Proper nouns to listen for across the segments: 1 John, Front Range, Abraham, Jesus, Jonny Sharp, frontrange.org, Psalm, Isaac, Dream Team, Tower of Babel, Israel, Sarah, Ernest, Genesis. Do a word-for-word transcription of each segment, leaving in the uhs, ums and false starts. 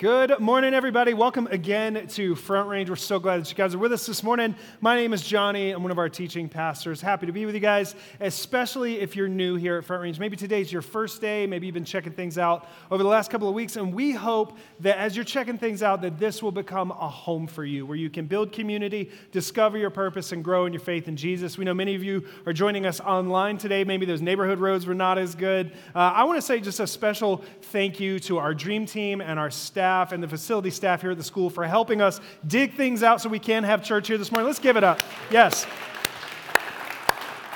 Good morning, everybody. Welcome again to Front Range. We're so glad that you guys are with us this morning. My name is Johnny. I'm one of our teaching pastors. Happy to be with you guys, especially if you're new here at Front Range. Maybe today's your first day. Maybe you've been checking things out over the last couple of weeks, and we hope that as you're checking things out, that this will become a home for you, where you can build community, discover your purpose, and grow in your faith in Jesus. We know many of you are joining us online today. Maybe those neighborhood roads were not as good. Uh, I want to say just a special thank you to our Dream Team and our staff and the facility staff here at the school for helping us dig things out so we can have church here this morning. Let's give it up. Yes.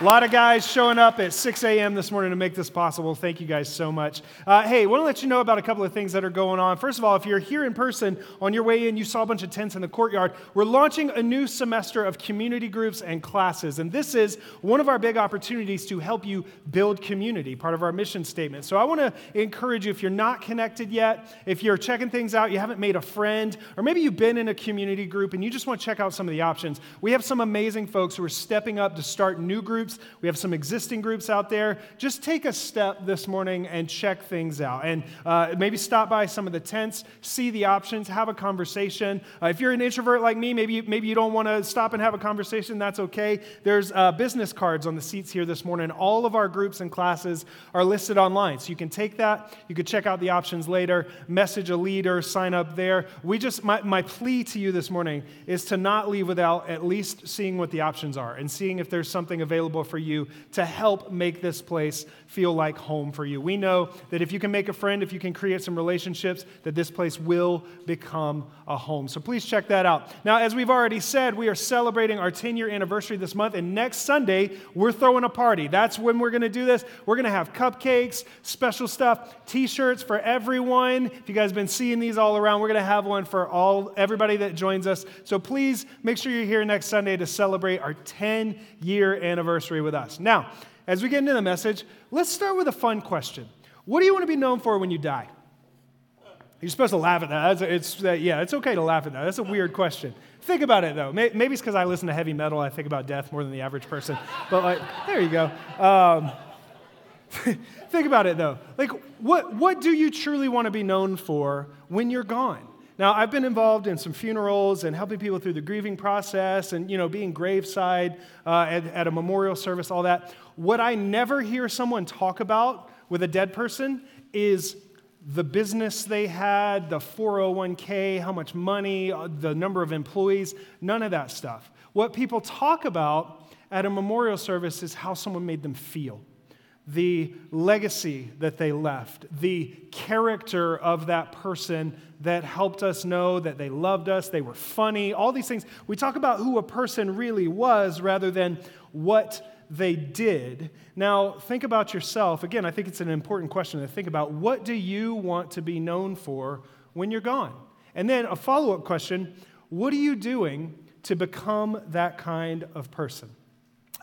A lot of guys showing up at six a.m. this morning to make this possible. Thank you guys so much. Uh, hey, I want to let you know about a couple of things that are going on. First of all, if you're here in person, on your way in, you saw a bunch of tents in the courtyard. We're launching a new semester of community groups and classes, and this is one of our big opportunities to help you build community, part of our mission statement. So I want to encourage you, if you're not connected yet, if you're checking things out, you haven't made a friend, or maybe you've been in a community group and you just want to check out some of the options, we have some amazing folks who are stepping up to start new groups. We have some existing groups out there. Just take a step this morning and check things out. And uh, maybe stop by some of the tents, see the options, have a conversation. Uh, if you're an introvert like me, maybe, maybe you don't want to stop and have a conversation. That's okay. There's uh, business cards on the seats here this morning. All of our groups and classes are listed online. So you can take that. You can check out the options later, message a leader, sign up there. We just my, my plea to you this morning is to not leave without at least seeing what the options are and seeing if there's something available for you to help make this place feel like home for you. We know that if you can make a friend, if you can create some relationships, that this place will become a home. So please check that out. Now, as we've already said, we are celebrating our ten-year anniversary this month, and next Sunday, we're throwing a party. That's when we're going to do this. We're going to have cupcakes, special stuff, T-shirts for everyone. If you guys have been seeing these all around, we're going to have one for all everybody that joins us. So please make sure you're here next Sunday to celebrate our ten-year anniversary with us. Now, as we get into the message, let's start with a fun question. What do you want to be known for when you die? You're supposed to laugh at that. It's, it's, uh, yeah, it's okay to laugh at that. That's a weird question. Think about it, though. Maybe it's because I listen to heavy metal. I think about death more than the average person. But, like, there you go. Um, think about it, though. Like, what, what do you truly want to be known for when you're gone? Now, I've been involved in some funerals and helping people through the grieving process and, you know, being graveside uh, at, at a memorial service, all that. What I never hear someone talk about with a dead person is the business they had, the four oh one k, how much money, the number of employees, none of that stuff. What people talk about at a memorial service is how someone made them feel, the legacy that they left, the character of that person that helped us know that they loved us, they were funny, all these things. We talk about who a person really was rather than what they did. Now, think about yourself. Again, I think it's an important question to think about. What do you want to be known for when you're gone? And then a follow-up question, what are you doing to become that kind of person?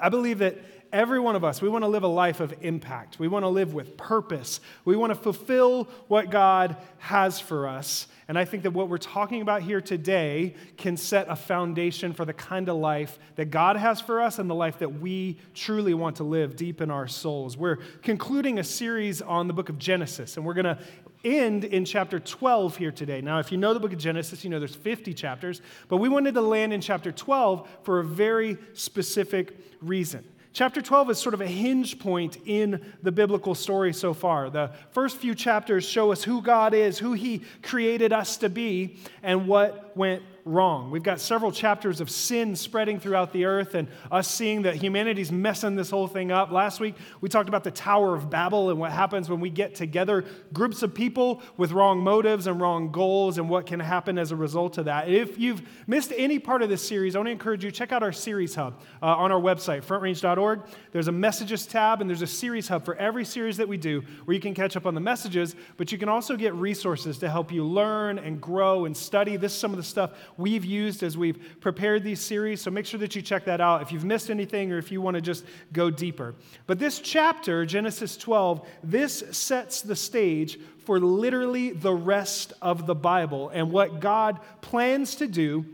I believe that every one of us, we want to live a life of impact. We want to live with purpose. We want to fulfill what God has for us. And I think that what we're talking about here today can set a foundation for the kind of life that God has for us and the life that we truly want to live deep in our souls. We're concluding a series on the book of Genesis, and we're going to end in chapter twelve here today. Now, if you know the book of Genesis, you know there's fifty chapters, but we wanted to land in chapter twelve for a very specific reason. Chapter twelve is sort of a hinge point in the biblical story so far. The first few chapters show us who God is, who He created us to be, and what went wrong. We've got several chapters of sin spreading throughout the earth and us seeing that humanity's messing this whole thing up. Last week, we talked about the Tower of Babel and what happens when we get together groups of people with wrong motives and wrong goals and what can happen as a result of that. If you've missed any part of this series, I want to encourage you, check out our series hub uh, on our website, front range dot org. There's a messages tab and there's a series hub for every series that we do where you can catch up on the messages, but you can also get resources to help you learn and grow and study. This is some of the stuff we've used as we've prepared these series, so make sure that you check that out if you've missed anything or if you want to just go deeper. But this chapter, Genesis twelve, this sets the stage for literally the rest of the Bible and what God plans to do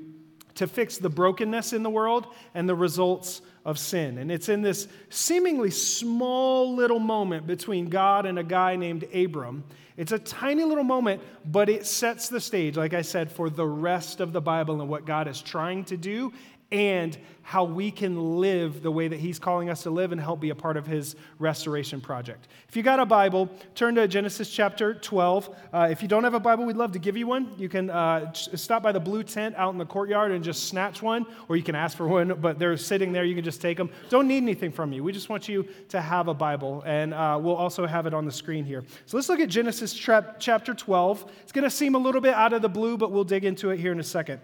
to fix the brokenness in the world and the results of sin. And it's in this seemingly small little moment between God and a guy named Abram. It's a tiny little moment, but it sets the stage, like I said, for the rest of the Bible and what God is trying to do and how we can live the way that he's calling us to live and help be a part of his restoration project. If you got a Bible, turn to Genesis chapter twelve. Uh, if you don't have a Bible, we'd love to give you one. You can uh, stop by the blue tent out in the courtyard and just snatch one, or you can ask for one, but they're sitting there. You can just take them. Don't need anything from you. We just want you to have a Bible, and uh, we'll also have it on the screen here. So let's look at Genesis tra- chapter twelve. It's going to seem a little bit out of the blue, but we'll dig into it here in a second.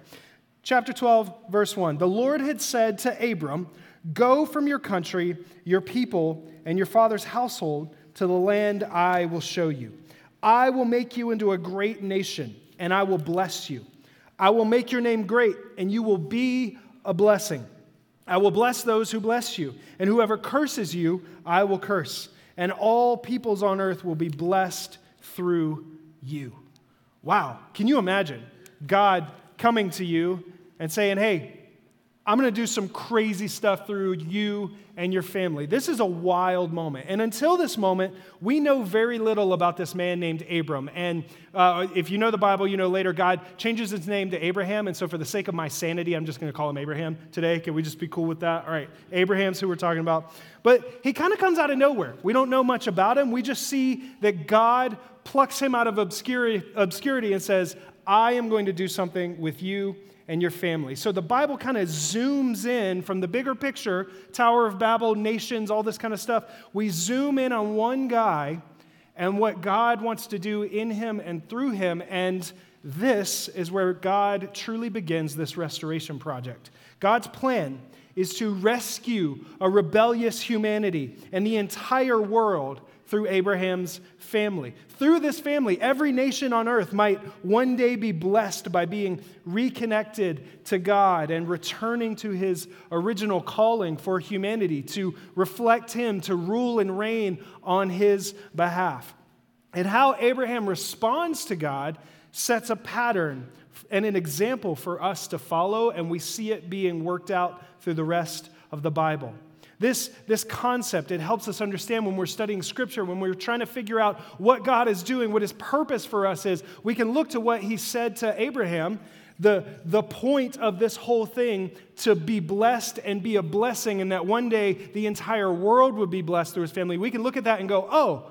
Chapter twelve, verse one, the Lord had said to Abram, go from your country, your people, and your father's household to the land I will show you. I will make you into a great nation, and I will bless you. I will make your name great, and you will be a blessing. I will bless those who bless you, and whoever curses you, I will curse. And all peoples on earth will be blessed through you. Wow, can you imagine God coming to you and saying, hey, I'm going to do some crazy stuff through you and your family. This is a wild moment. And until this moment, we know very little about this man named Abram. And uh, if you know the Bible, you know later God changes his name to Abraham. And so for the sake of my sanity, I'm just going to call him Abraham today. Can we just be cool with that? All right. Abraham's who we're talking about. But he kind of comes out of nowhere. We don't know much about him. We just see that God plucks him out of obscurity, obscurity and says, I am going to do something with you and your family. So the Bible kind of zooms in from the bigger picture, Tower of Babel, nations, all this kind of stuff. We zoom in on one guy and what God wants to do in him and through him. And this is where God truly begins this restoration project. God's plan is to rescue a rebellious humanity and the entire world through Abraham's family. Through this family, every nation on earth might one day be blessed by being reconnected to God and returning to his original calling for humanity to reflect him, to rule and reign on his behalf. And how Abraham responds to God sets a pattern and an example for us to follow, and we see it being worked out through the rest of the Bible. This, this concept, it helps us understand when we're studying Scripture, when we're trying to figure out what God is doing, what his purpose for us is. We can look to what he said to Abraham, the, the point of this whole thing, to be blessed and be a blessing, and that one day the entire world would be blessed through his family. We can look at that and go, oh,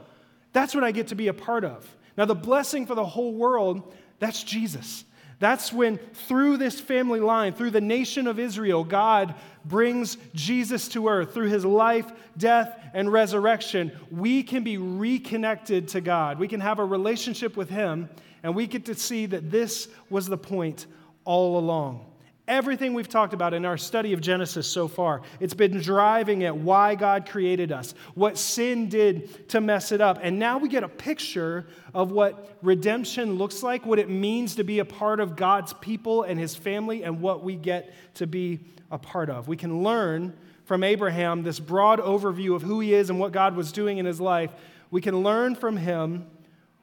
that's what I get to be a part of. Now, the blessing for the whole world, that's Jesus. That's when, through this family line, through the nation of Israel, God brings Jesus to earth. Through his life, death, and resurrection, we can be reconnected to God. We can have a relationship with him, and we get to see that this was the point all along. Everything we've talked about in our study of Genesis so far, it's been driving at why God created us, what sin did to mess it up. And now we get a picture of what redemption looks like, what it means to be a part of God's people and his family, and what we get to be a part of. We can learn from Abraham this broad overview of who he is and what God was doing in his life. We can learn from him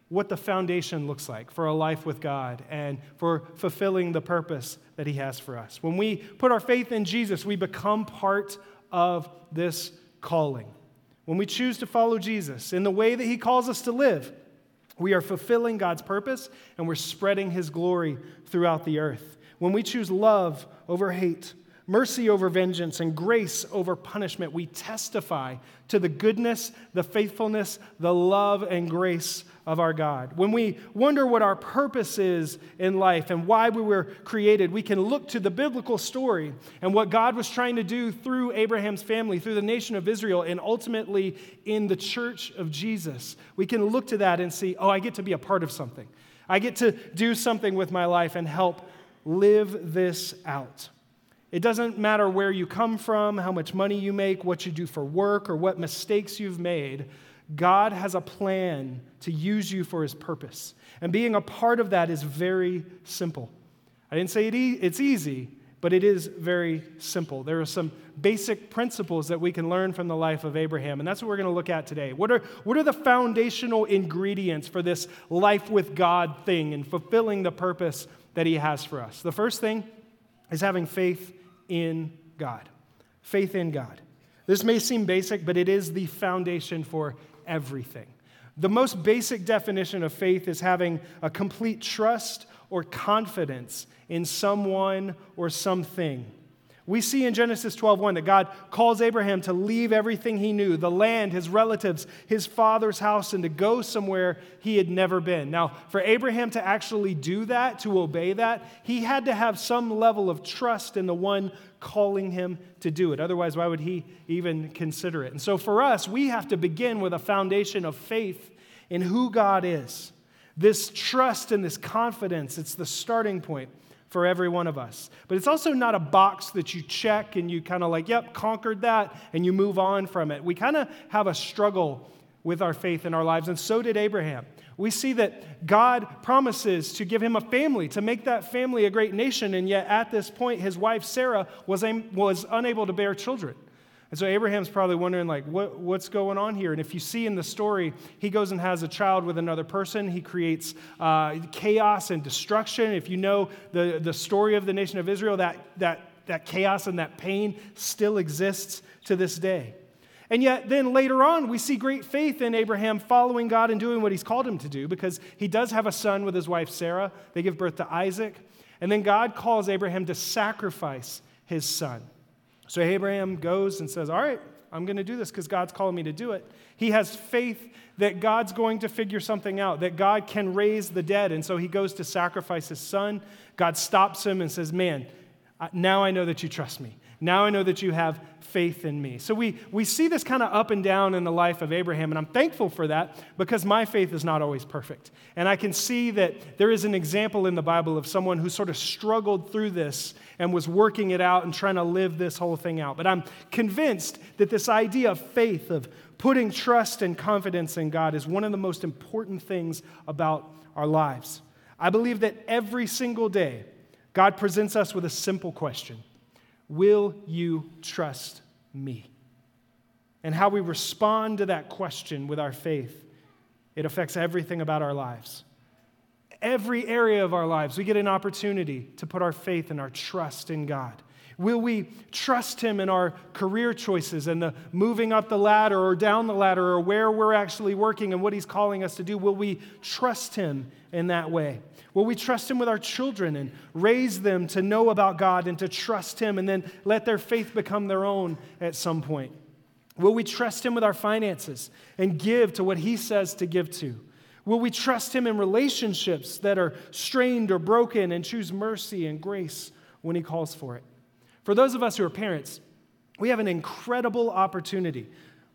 what the foundation looks like for a life with God and for fulfilling the purpose that he has for us. When we put our faith in Jesus, we become part of this calling. When we choose to follow Jesus in the way that he calls us to live, we are fulfilling God's purpose and we're spreading his glory throughout the earth. When we choose love over hate, mercy over vengeance, and grace over punishment, we testify to the goodness, the faithfulness, the love, and grace of our God. When we wonder what our purpose is in life and why we were created, we can look to the biblical story and what God was trying to do through Abraham's family, through the nation of Israel, and ultimately in the church of Jesus. We can look to that and see, oh, I get to be a part of something. I get to do something with my life and help live this out. It doesn't matter where you come from, how much money you make, what you do for work, or what mistakes you've made. God has a plan to use you for his purpose. And being a part of that is very simple. I didn't say it e- it's easy, but it is very simple. There are some basic principles that we can learn from the life of Abraham, and that's what we're going to look at today. What are, what are the foundational ingredients for this life with God thing and fulfilling the purpose that he has for us? The first thing is having faith in God. Faith in God. This may seem basic, but it is the foundation for everything. The most basic definition of faith is having a complete trust or confidence in someone or something. We see in Genesis twelve one that God calls Abraham to leave everything he knew, the land, his relatives, his father's house, and to go somewhere he had never been. Now, for Abraham to actually do that, to obey that, he had to have some level of trust in the one calling him to do it. Otherwise, why would he even consider it? And so for us, we have to begin with a foundation of faith in who God is. This trust and this confidence, it's the starting point for every one of us. But it's also not a box that you check and you kind of like, yep, conquered that, and you move on from it. We kind of have a struggle with our faith in our lives, and so did Abraham. We see that God promises to give him a family, to make that family a great nation, and yet at this point, his wife Sarah was was unable to bear children. And so Abraham's probably wondering, like, what, what's going on here? And if you see in the story, he goes and has a child with another person. He creates uh, chaos and destruction. If you know the, the story of the nation of Israel, that, that, that chaos and that pain still exists to this day. And yet then later on, we see great faith in Abraham following God and doing what he's called him to do, because he does have a son with his wife Sarah. They give birth to Isaac. And then God calls Abraham to sacrifice his son. So Abraham goes and says, all right, I'm going to do this because God's calling me to do it. He has faith that God's going to figure something out, that God can raise the dead. And so he goes to sacrifice his son. God stops him and says, man, now I know that you trust me. Now I know that you have faith in me. So we, we see this kind of up and down in the life of Abraham, and I'm thankful for that because my faith is not always perfect. And I can see that there is an example in the Bible of someone who sort of struggled through this and was working it out and trying to live this whole thing out. But I'm convinced that this idea of faith, of putting trust and confidence in God, is one of the most important things about our lives. I believe that every single day, God presents us with a simple question. Will you trust me? And how we respond to that question with our faith, it affects everything about our lives. Every area of our lives, we get an opportunity to put our faith and our trust in God. Will we trust him in our career choices and the moving up the ladder or down the ladder or where we're actually working and what he's calling us to do? Will we trust him in that way? Will we trust him with our children and raise them to know about God and to trust him and then let their faith become their own at some point? Will we trust him with our finances and give to what he says to give to? Will we trust him in relationships that are strained or broken and choose mercy and grace when he calls for it? For those of us who are parents, we have an incredible opportunity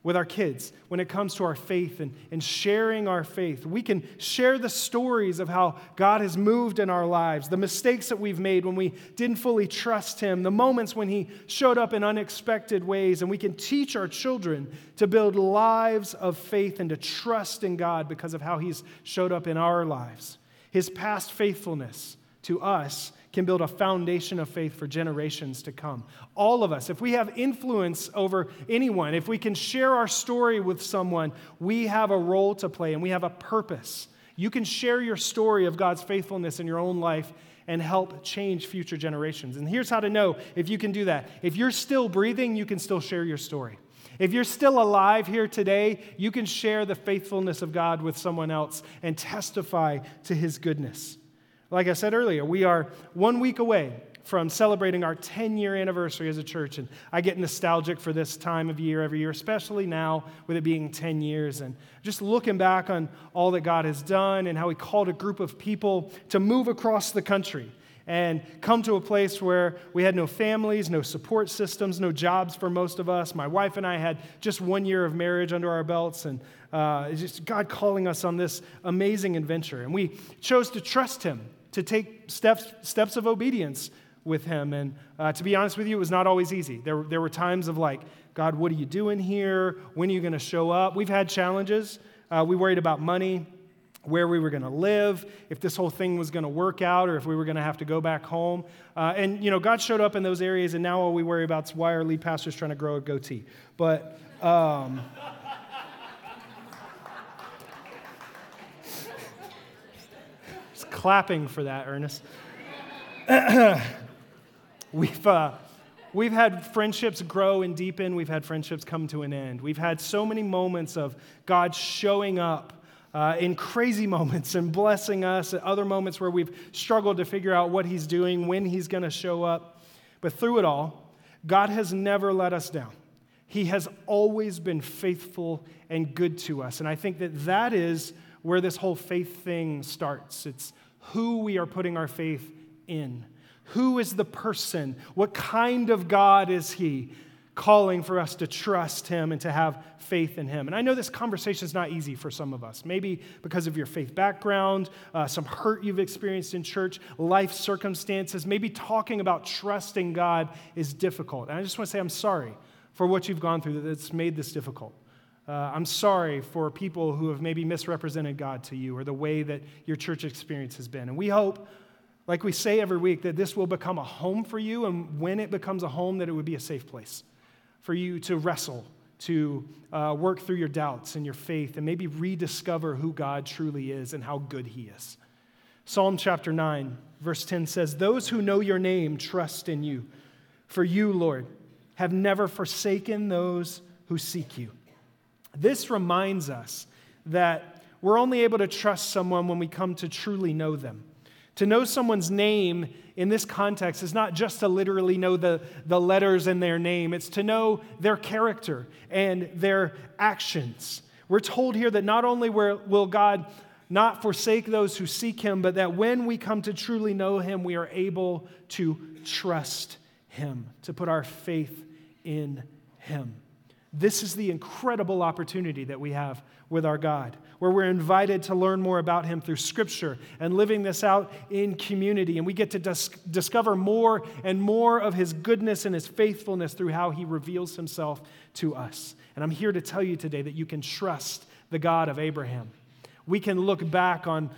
with our kids when it comes to our faith and, and sharing our faith. We can share the stories of how God has moved in our lives, the mistakes that we've made when we didn't fully trust him, the moments when he showed up in unexpected ways, and we can teach our children to build lives of faith and to trust in God because of how he's showed up in our lives. His past faithfulness to us can build a foundation of faith for generations to come. All of us, if we have influence over anyone, if we can share our story with someone, we have a role to play and we have a purpose. You can share your story of God's faithfulness in your own life and help change future generations. And here's how to know if you can do that. If you're still breathing, you can still share your story. If you're still alive here today, you can share the faithfulness of God with someone else and testify to his goodness. Like I said earlier, we are one week away from celebrating our ten-year anniversary as a church, and I get nostalgic for this time of year every year, especially now with it being ten years, and just looking back on all that God has done and how he called a group of people to move across the country and come to a place where we had no families, no support systems, no jobs for most of us. My wife and I had just one year of marriage under our belts, and uh, it's just God calling us on this amazing adventure, and we chose to trust him, to take steps steps of obedience with him. And uh, to be honest with you, it was not always easy. There, there were times of like, God, what are you doing here? When are you going to show up? We've had challenges. Uh, we worried about money, where we were going to live, if this whole thing was going to work out, or if we were going to have to go back home. Uh, and, you know, God showed up in those areas, and now all we worry about is why our lead pastor's trying to grow a goatee. But... Um, clapping for that, Ernest. We've uh, we've had friendships grow and deepen. We've had friendships come to an end. We've had so many moments of God showing up uh, in crazy moments and blessing us, at other moments where we've struggled to figure out what he's doing, when he's going to show up. But through it all, God has never let us down. He has always been faithful and good to us. And I think that that is where this whole faith thing starts. It's who we are putting our faith in. Who is the person? What kind of God is he, calling for us to trust him and to have faith in him? And I know this conversation is not easy for some of us. Maybe because of your faith background, uh, some hurt you've experienced in church, life circumstances. Maybe talking about trusting God is difficult. And I just want to say I'm sorry for what you've gone through that's made this difficult. Uh, I'm sorry for people who have maybe misrepresented God to you or the way that your church experience has been. And we hope, like we say every week, that this will become a home for you, and when it becomes a home, that it would be a safe place for you to wrestle, to uh, work through your doubts and your faith, and maybe rediscover who God truly is and how good he is. Psalm chapter nine, verse ten says, "Those who know your name trust in you, for you, Lord, have never forsaken those who seek you." This reminds us that we're only able to trust someone when we come to truly know them. To know someone's name in this context is not just to literally know the, the letters in their name. It's to know their character and their actions. We're told here that not only will God not forsake those who seek him, but that when we come to truly know him, we are able to trust him, to put our faith in him. This is the incredible opportunity that we have with our God, where we're invited to learn more about him through Scripture and living this out in community. And we get to dis- discover more and more of his goodness and his faithfulness through how he reveals himself to us. And I'm here to tell you today that you can trust the God of Abraham. We can look back on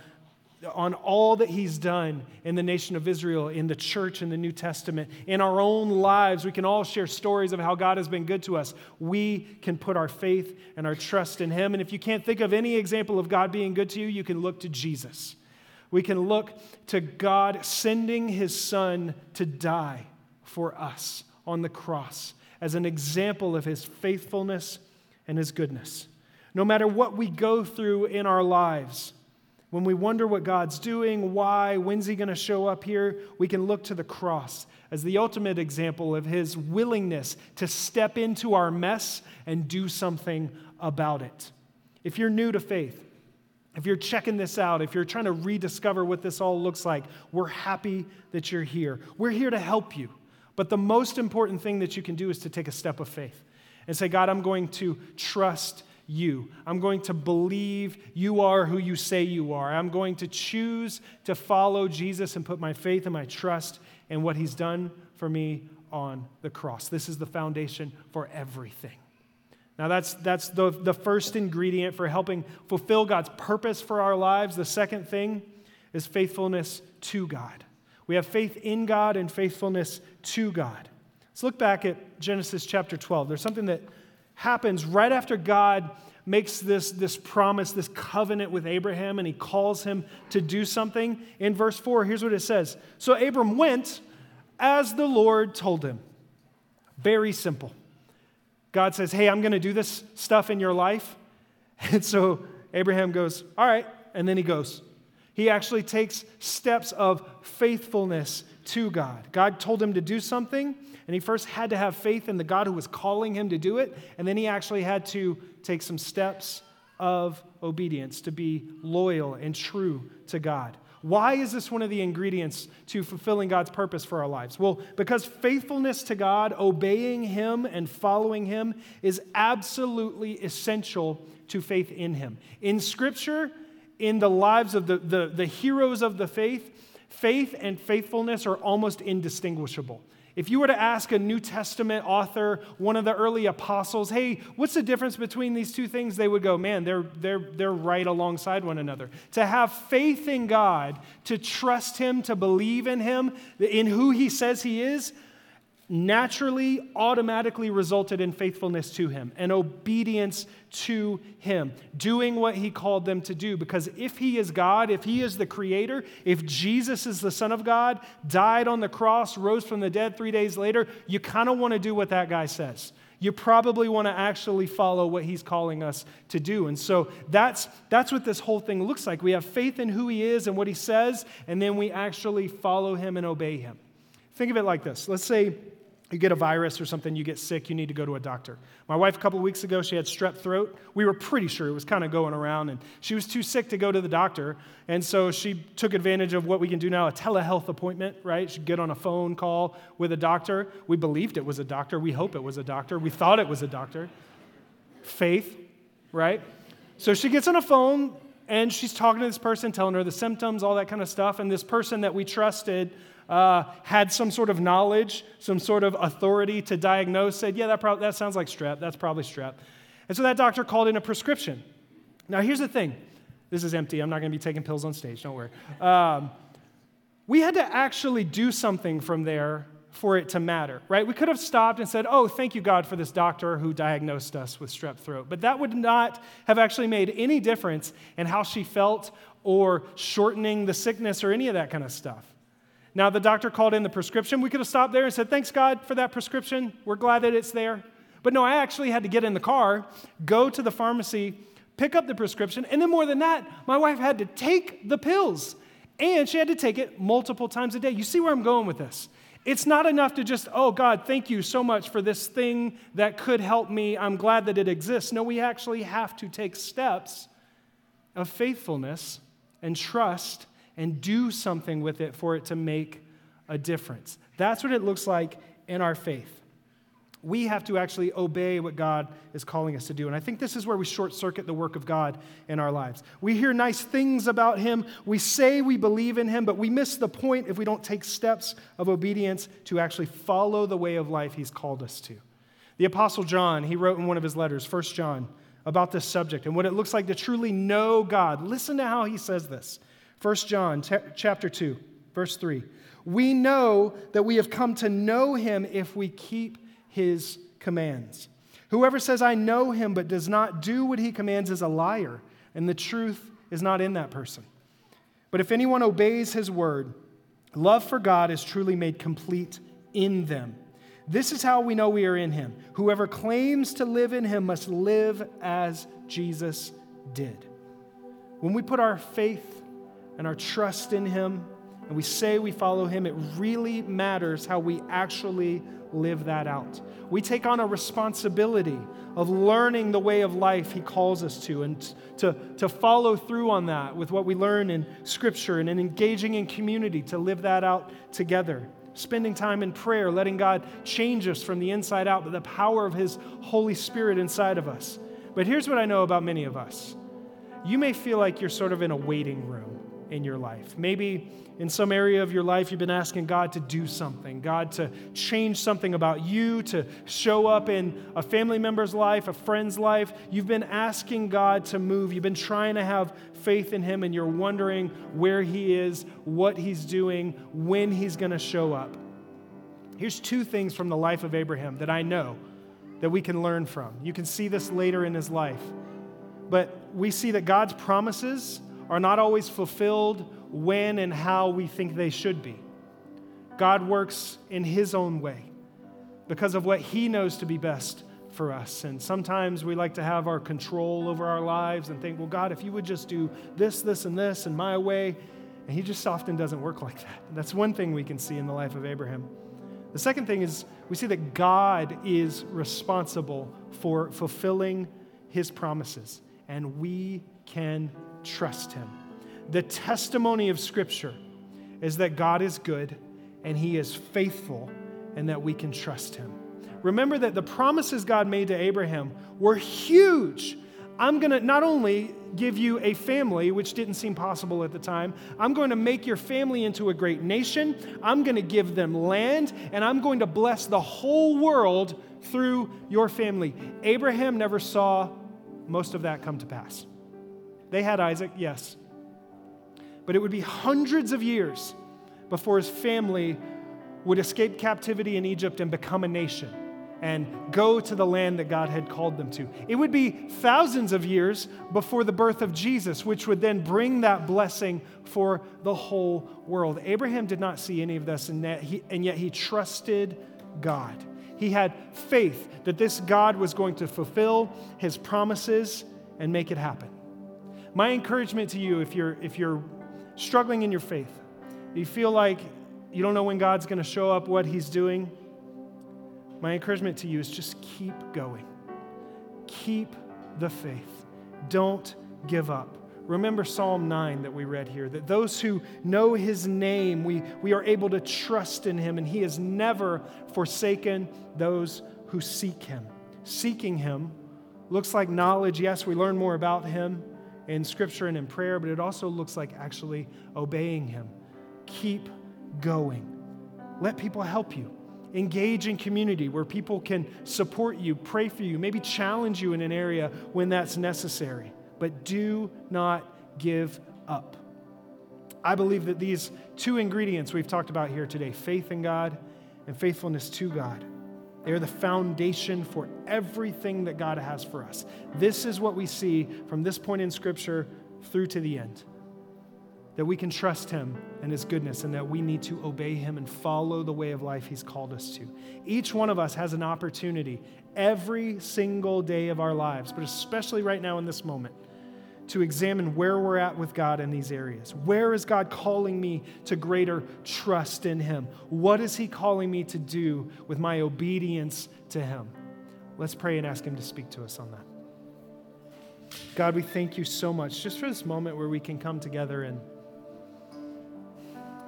on all that he's done in the nation of Israel, in the church, in the New Testament, in our own lives. We can all share stories of how God has been good to us. We can put our faith and our trust in him. And if you can't think of any example of God being good to you, you can look to Jesus. We can look to God sending his son to die for us on the cross as an example of his faithfulness and his goodness. No matter what we go through in our lives, when we wonder what God's doing, why, when's he going to show up here, we can look to the cross as the ultimate example of his willingness to step into our mess and do something about it. If you're new to faith, if you're checking this out, if you're trying to rediscover what this all looks like, we're happy that you're here. We're here to help you. But the most important thing that you can do is to take a step of faith and say, God, I'm going to trust you. I'm going to believe you are who you say you are. I'm going to choose to follow Jesus and put my faith and my trust in what he's done for me on the cross. This is the foundation for everything. Now that's that's the, the first ingredient for helping fulfill God's purpose for our lives. The second thing is faithfulness to God. We have faith in God and faithfulness to God. Let's look back at Genesis chapter twelve. There's something that happens right after God makes this, this promise, this covenant with Abraham, and he calls him to do something. In verse four, here's what it says. So Abram went as the Lord told him. Very simple. God says, hey, I'm going to do this stuff in your life. And so Abraham goes, all right, and then he goes. He actually takes steps of faithfulness to God. God told him to do something, and he first had to have faith in the God who was calling him to do it, and then he actually had to take some steps of obedience to be loyal and true to God. Why is this one of the ingredients to fulfilling God's purpose for our lives? Well, because faithfulness to God, obeying him and following him, is absolutely essential to faith in him. In Scripture, in the lives of the, the, the heroes of the faith, faith and faithfulness are almost indistinguishable. If you were to ask a New Testament author, one of the early apostles, hey, what's the difference between these two things? They would go, man, they're, they're, they're right alongside one another. To have faith in God, to trust him, to believe in him, in who he says he is, naturally, automatically resulted in faithfulness to him and obedience to him, doing what he called them to do. Because if he is God, if he is the creator, if Jesus is the Son of God, died on the cross, rose from the dead three days later, you kind of want to do what that guy says. You probably want to actually follow what he's calling us to do. And so that's that's what this whole thing looks like. We have faith in who he is and what he says, and then we actually follow him and obey him. Think of it like this. Let's say you get a virus or something, you get sick, you need to go to a doctor. My wife, a couple of weeks ago, she had strep throat. We were pretty sure it was kind of going around, and she was too sick to go to the doctor, and so she took advantage of what we can do now, a telehealth appointment, right? She'd get on a phone call with a doctor. We believed it was a doctor. We hope it was a doctor. We thought it was a doctor. Faith, right? So she gets on a phone, and she's talking to this person, telling her the symptoms, all that kind of stuff, and this person that we trusted Uh, had some sort of knowledge, some sort of authority to diagnose, said, yeah, that, pro- that sounds like strep. That's probably strep. And so that doctor called in a prescription. Now, here's the thing. This is empty. I'm not going to be taking pills on stage. Don't worry. Um, we had to actually do something from there for it to matter, right? We could have stopped and said, oh, thank you, God, for this doctor who diagnosed us with strep throat. But that would not have actually made any difference in how she felt or shortening the sickness or any of that kind of stuff. Now, the doctor called in the prescription. We could have stopped there and said, thanks, God, for that prescription. We're glad that it's there. But no, I actually had to get in the car, go to the pharmacy, pick up the prescription, and then more than that, my wife had to take the pills, and she had to take it multiple times a day. You see where I'm going with this? It's not enough to just, oh, God, thank you so much for this thing that could help me. I'm glad that it exists. No, we actually have to take steps of faithfulness and trust and do something with it for it to make a difference. That's what it looks like in our faith. We have to actually obey what God is calling us to do. And I think this is where we short-circuit the work of God in our lives. We hear nice things about him. We say we believe in him, but we miss the point if we don't take steps of obedience to actually follow the way of life he's called us to. The Apostle John, he wrote in one of his letters, First John, about this subject and what it looks like to truly know God. Listen to how he says this. First John chapter two, verse three. We know that we have come to know him if we keep his commands. Whoever says, I know him, but does not do what he commands is a liar, and the truth is not in that person. But if anyone obeys his word, love for God is truly made complete in them. This is how we know we are in him. Whoever claims to live in him must live as Jesus did. When we put our faith and our trust in him, and we say we follow him, it really matters how we actually live that out. We take on a responsibility of learning the way of life he calls us to, and to, to follow through on that with what we learn in Scripture and in engaging in community to live that out together. Spending time in prayer, letting God change us from the inside out by the power of his Holy Spirit inside of us. But here's what I know about many of us. You may feel like you're sort of in a waiting room in your life. Maybe in some area of your life, you've been asking God to do something, God to change something about you, to show up in a family member's life, a friend's life. You've been asking God to move. You've been trying to have faith in him, and you're wondering where he is, what he's doing, when he's going to show up. Here's two things from the life of Abraham that I know that we can learn from. You can see this later in his life, but we see that God's promises are not always fulfilled when and how we think they should be. God works in his own way because of what he knows to be best for us. And sometimes we like to have our control over our lives and think, well, God, if you would just do this, this, and this in my way. And he just often doesn't work like that. And that's one thing we can see in the life of Abraham. The second thing is we see that God is responsible for fulfilling his promises, and we can trust him. The testimony of Scripture is that God is good and he is faithful and that we can trust him. Remember that the promises God made to Abraham were huge. I'm going to not only give you a family, which didn't seem possible at the time, I'm going to make your family into a great nation, I'm going to give them land, and I'm going to bless the whole world through your family. Abraham never saw most of that come to pass. They had Isaac, yes, but it would be hundreds of years before his family would escape captivity in Egypt and become a nation and go to the land that God had called them to. It would be thousands of years before the birth of Jesus, which would then bring that blessing for the whole world. Abraham did not see any of this, and, that he, and yet he trusted God. He had faith that this God was going to fulfill his promises and make it happen. My encouragement to you, if you're if you're struggling in your faith, you feel like you don't know when God's going to show up, what he's doing, my encouragement to you is just keep going. Keep the faith. Don't give up. Remember Psalm nine that we read here, that those who know his name, we, we are able to trust in him, and he has never forsaken those who seek him. Seeking him looks like knowledge. Yes, we learn more about him in Scripture and in prayer, but it also looks like actually obeying him. Keep going. Let people help you. Engage in community where people can support you, pray for you, maybe challenge you in an area when that's necessary. But do not give up. I believe that these two ingredients we've talked about here today, faith in God and faithfulness to God, they are the foundation for everything that God has for us. This is what we see from this point in Scripture through to the end, that we can trust him and his goodness, and that we need to obey him and follow the way of life he's called us to. Each one of us has an opportunity every single day of our lives, but especially right now in this moment, to examine where we're at with God in these areas. Where is God calling me to greater trust in him? What is he calling me to do with my obedience to him? Let's pray and ask him to speak to us on that. God, we thank you so much just for this moment where we can come together and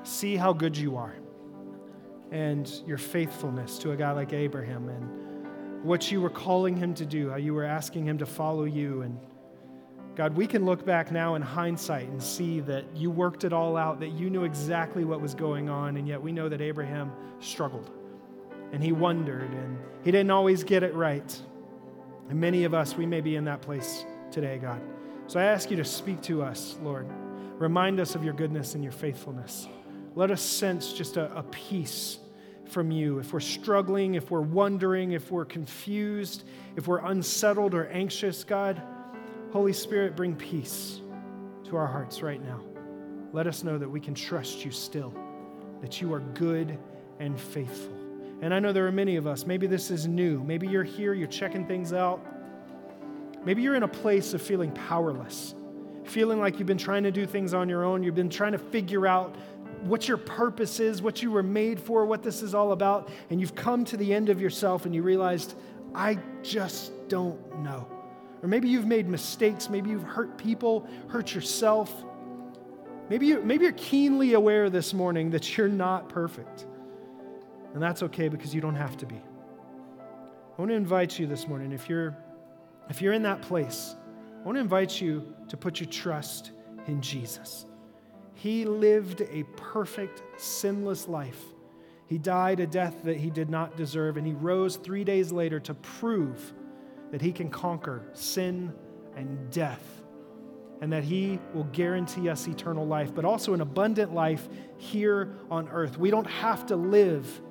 see how good you are and your faithfulness to a guy like Abraham and what you were calling him to do, how you were asking him to follow you. And God, we can look back now in hindsight and see that you worked it all out, that you knew exactly what was going on, and yet we know that Abraham struggled and he wondered and he didn't always get it right. And many of us, we may be in that place today, God. So I ask you to speak to us, Lord. Remind us of your goodness and your faithfulness. Let us sense just a, a peace from you. If we're struggling, if we're wondering, if we're confused, if we're unsettled or anxious, God, Holy Spirit, bring peace to our hearts right now. Let us know that we can trust you still, that you are good and faithful. And I know there are many of us, maybe this is new. Maybe you're here, you're checking things out. Maybe you're in a place of feeling powerless, feeling like you've been trying to do things on your own. You've been trying to figure out what your purpose is, what you were made for, what this is all about, and you've come to the end of yourself and you realized, I just don't know. Or maybe you've made mistakes, maybe you've hurt people, hurt yourself. Maybe, you, maybe you're keenly aware this morning that you're not perfect, and that's okay because you don't have to be. I want to invite you this morning, if you're, if you're in that place, I want to invite you to put your trust in Jesus. He lived a perfect, sinless life. He died a death that he did not deserve, and he rose three days later to prove that he can conquer sin and death, and that he will guarantee us eternal life, but also an abundant life here on earth. We don't have to live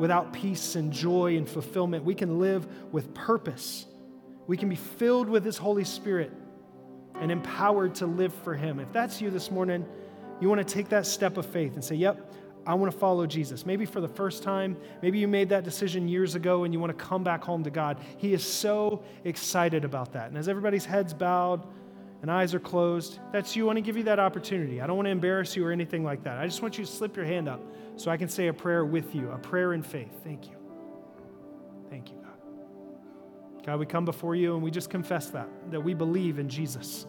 without peace and joy and fulfillment. We can live with purpose. We can be filled with his Holy Spirit and empowered to live for him. If that's you this morning, you want to take that step of faith and say, yep, I want to follow Jesus. Maybe for the first time, maybe you made that decision years ago and you want to come back home to God. He is so excited about that. And as everybody's heads bowed and eyes are closed, that's you. I want to give you that opportunity. I don't want to embarrass you or anything like that. I just want you to slip your hand up so I can say a prayer with you, a prayer in faith. Thank you. Thank you, God. God, we come before you and we just confess that, that we believe in Jesus.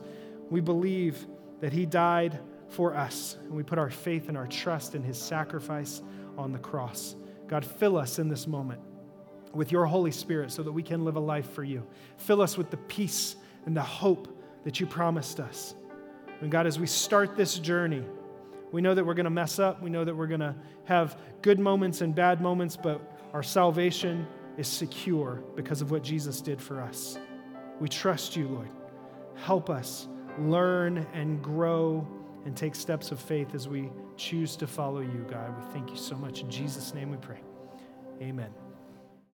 We believe that he died for us, and we put our faith and our trust in his sacrifice on the cross. God, fill us in this moment with your Holy Spirit so that we can live a life for you. Fill us with the peace and the hope that you promised us. And God, as we start this journey, we know that we're going to mess up. We know that we're going to have good moments and bad moments, but our salvation is secure because of what Jesus did for us. We trust you, Lord. Help us learn and grow and take steps of faith as we choose to follow you, God. We thank you so much. In Jesus' name we pray. Amen.